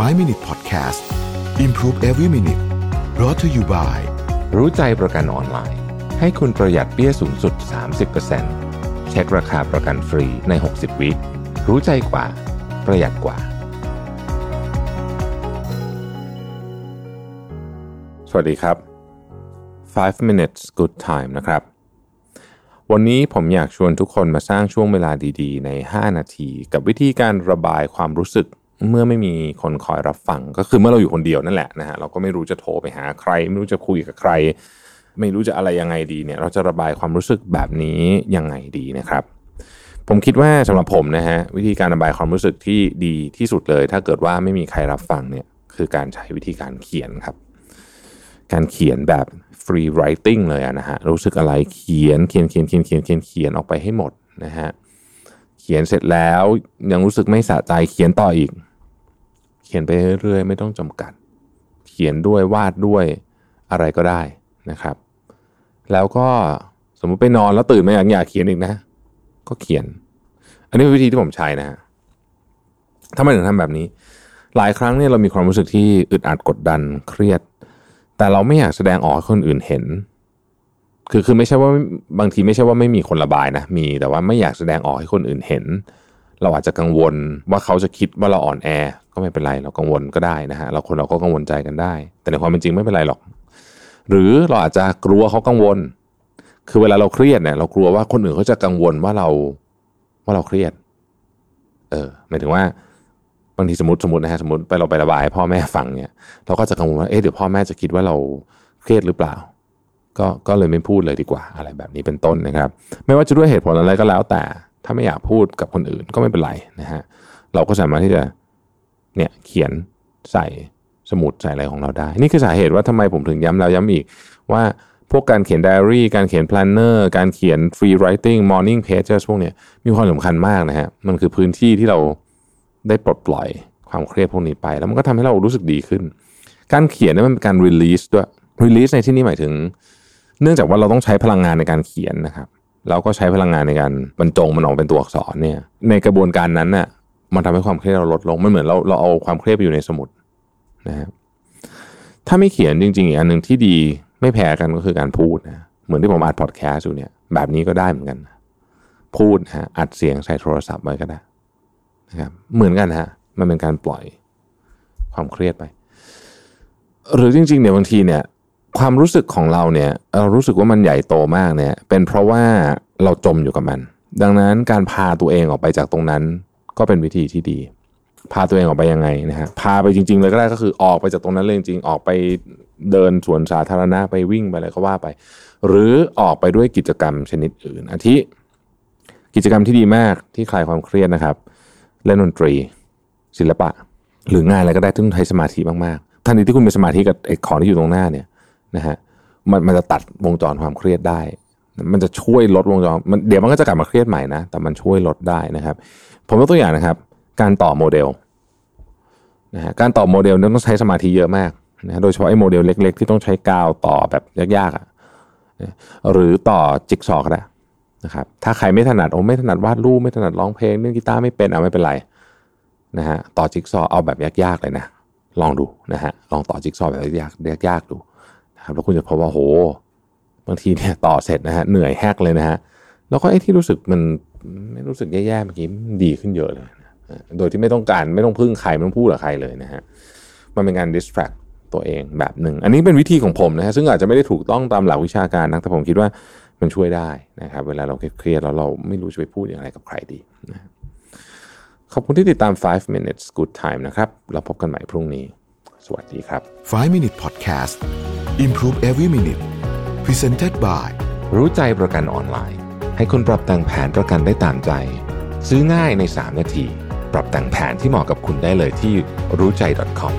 5 Minute Podcast Improve Every Minute Brought to you by รู้ใจประกันออนไลน์ให้คุณประหยัดเบี้ยสูงสุด 30% เช็คราคาประกันฟรีใน60วิรู้ใจกว่าประหยัดกว่าสวัสดีครับ5 minutes good time นะครับวันนี้ผมอยากชวนทุกคนมาสร้างช่วงเวลาดีๆใน5นาทีกับวิธีการระบายความรู้สึกเมื่อไม่มีคนคอยรับฟังก็คือเมื่อเราอยู่คนเดียวนั่นแหละนะฮะเราก็ไม่รู้จะโทรไปหาใครไม่รู้จะคุยกับใครไม่รู้จะอะไรยังไงดีเนี่ยเราจะระบายความรู้สึกแบบนี้ยังไงดีนะครับผมคิดว่าสำหรับผมนะฮะวิธีการระบายความรู้สึกที่ดีที่สุดเลยถ้าเกิดว่าไม่มีใครรับฟังเนี่ยคือการใช้วิธีการเขียนครับการเขียนแบบ free writing เลยนะฮะรู้สึกอะไรเขียนออกไปให้หมดนะฮะเขียนเสร็จแล้วยังรู้สึกไม่สะใจเขียนต่ออีกเขียนไปเรื่อยๆไม่ต้องจำกัดเขียนด้วยวาดด้วยอะไรก็ได้นะครับแล้วก็สมมติไปนอนแล้วตื่นมาอยากเขียนอีกนะก็เขียนอันนี้เป็นวิธีที่ผมใช้นะฮะทำไมถึงทำแบบนี้หลายครั้งเนี่ยเรามีความรู้สึกที่อึดอัดกดดันเครียดแต่เราไม่อยากแสดงออกให้คนอื่นเห็นคือไม่ใช่ว่าบางทีไม่ใช่ว่าไม่มีคนระบายนะมีแต่ว่าไม่อยากแสดงออกให้คนอื่นเห็นเราอาจจะกังวลว่าเขาจะคิดว่าเราอ่อนแอก็ไม่เป็นไรเรากังวลก็ได้นะฮะเราก็กังวลใจกันได้แต่ในความเป็นจริงไม่เป็นไรหรอกหรือเราอาจจะกลัวเขากังวลคือเวลาเราเครียดเนี่ยเรากลัวว่าคนอื่นเขาจะกังวลว่าเราเครียดหมายถึงว่าบางทีสมมตินะฮะสมมติไปเราไประบายพ่อแม่ฟังเนี่ยเราก็จะกังวลว่าเดี๋ยวพ่อแม่จะคิดว่าเราเครียดหรือเปล่าก็เลยไม่พูดเลยดีกว่าอะไรแบบนี้เป็นต้นนะครับไม่ว่าจะด้วยเหตุผลอะไรก็แล้วแต่ถ้าไม่อยากพูดกับคนอื่นก็ไม่เป็นไรนะฮะเราก็สามารถที่จะเนี่ยเขียนใส่สมุดใส่อะไรของเราได้นี่คือสาเหตุว่าทำไมผมถึงย้ำแล้วย้ำอีกว่าพวกการเขียนไดอารี่การเขียนแพลนเนอร์การเขียนฟรีไรติ้งมอร์นิ่งเพจพวกเนี้ยมีความสำคัญมากนะฮะมันคือพื้นที่ที่เราได้ปลดปล่อยความเครียดพวกนี้ไปแล้วมันก็ทำให้เรารู้สึกดีขึ้นการเขียนนี่มันเป็นการรีลีสด้วยรีลีสในที่นี้หมายถึงเนื่องจากว่าเราต้องใช้พลังงานในการเขียนนะครับเราก็ใช้พลังงานในการบรรจงมันออกเป็นตัวอักษรเนี่ยในกระบวนการนั้นน่ะมันทำให้ความเครียดเราลดลงไม่เหมือนเราเอาความเครียดไปอยู่ในสมุดนะครับถ้าไม่เขียนจริงๆอีกอันนึงที่ดีไม่แพ้กันก็คือการพูดนะเหมือนที่ผมอัดพอดแคสต์อยู่เนี่ยแบบนี้ก็ได้เหมือนกันพูดฮะอัดเสียงใส่โทรศัพท์ไว้ก็ได้นะครับเหมือนกันฮะมันเป็นการปล่อยความเครียดไปหรือจริงๆเนี่ยบางทีเนี่ยความรู้สึกของเราเนี่ยเรารู้สึกว่ามันใหญ่โตมากเนี่ยเป็นเพราะว่าเราจมอยู่กับมันดังนั้นการพาตัวเองออกไปจากตรงนั้นก็เป็นวิธีที่ดีพาตัวเองออกไปยังไงนะฮะพาไปจริงๆเลยก็ได้ก็คือออกไปจากตรงนั้นเลยจริงๆออกไปเดินสวนสาธารณะไปวิ่งไปอะไรก็ว่าไปหรือออกไปด้วยกิจกรรมชนิดอื่นอาทิกิจกรรมที่ดีมากที่คลายความเครียดนะครับเล่นดนตรีศิลปะหรืองานอะไรก็ได้ที่ต้องใช้สมาธิมากๆทันทีที่คุณมีสมาธิกับไอ้ของที่อยู่ตรงหน้าเนี่ยนะฮะมันจะตัดวงจรความเครียดได้มันจะช่วยลดวงจรมันเดี๋ยวมันก็จะกลับมาเครียดใหม่นะแต่มันช่วยลดได้นะครับผมยกตัวอย่างนะครับการต่อโมเดลนะฮะการต่อโมเดลต้องใช้สมาธิเยอะมากนะโดยเฉพาะไอ้โมเดลเล็กๆที่ต้องใช้กาวต่อแบบยากๆอ่ะหรือต่อจิ๊กซอว์ก็ได้นะครับถ้าใครไม่ถนัดไม่ถนัดวาดรูปไม่ถนัดร้องเพลงเล่นกีตาร์ไม่เป็นไม่เป็นไรนะฮะต่อจิ๊กซอว์เอาแบบยากๆเลยนะลองดูนะฮะลองต่อจิ๊กซอว์แบบยากๆดูครับแล้วคุณจะพบว่าโหบางทีเนี่ยต่อเสร็จนะฮะเหนื่อยแฮกเลยนะฮะแล้วก็ไอ้ที่รู้สึกมันไม่รู้สึกแย่ๆเมื่อกี้ดีขึ้นเยอะเลยนะโดยที่ไม่ต้องพึ่งใครไม่ต้องพูดกับใครเลยนะฮะมันเป็นการ distract ตัวเองแบบหนึ่งอันนี้เป็นวิธีของผมนะฮะซึ่งอาจจะไม่ได้ถูกต้องตามหลักวิชาการนะแต่ผมคิดว่ามันช่วยได้นะครับเวลาเราเครียดแล้วเราไม่รู้จะไปพูดอย่างไรกับใครดีนะขอบคุณที่ติดตาม 5 minutes good time นะครับเราพบกันใหม่พรุ่งนี้สวัสดีครับ 5 minute podcast Improve Every Minute Presented by รู้ใจประกันออนไลน์ให้คุณปรับแต่งแผนประกันได้ตามใจซื้อง่ายใน3 นาทีปรับแต่งแผนที่เหมาะกับคุณได้เลยที่รู้ใจ .com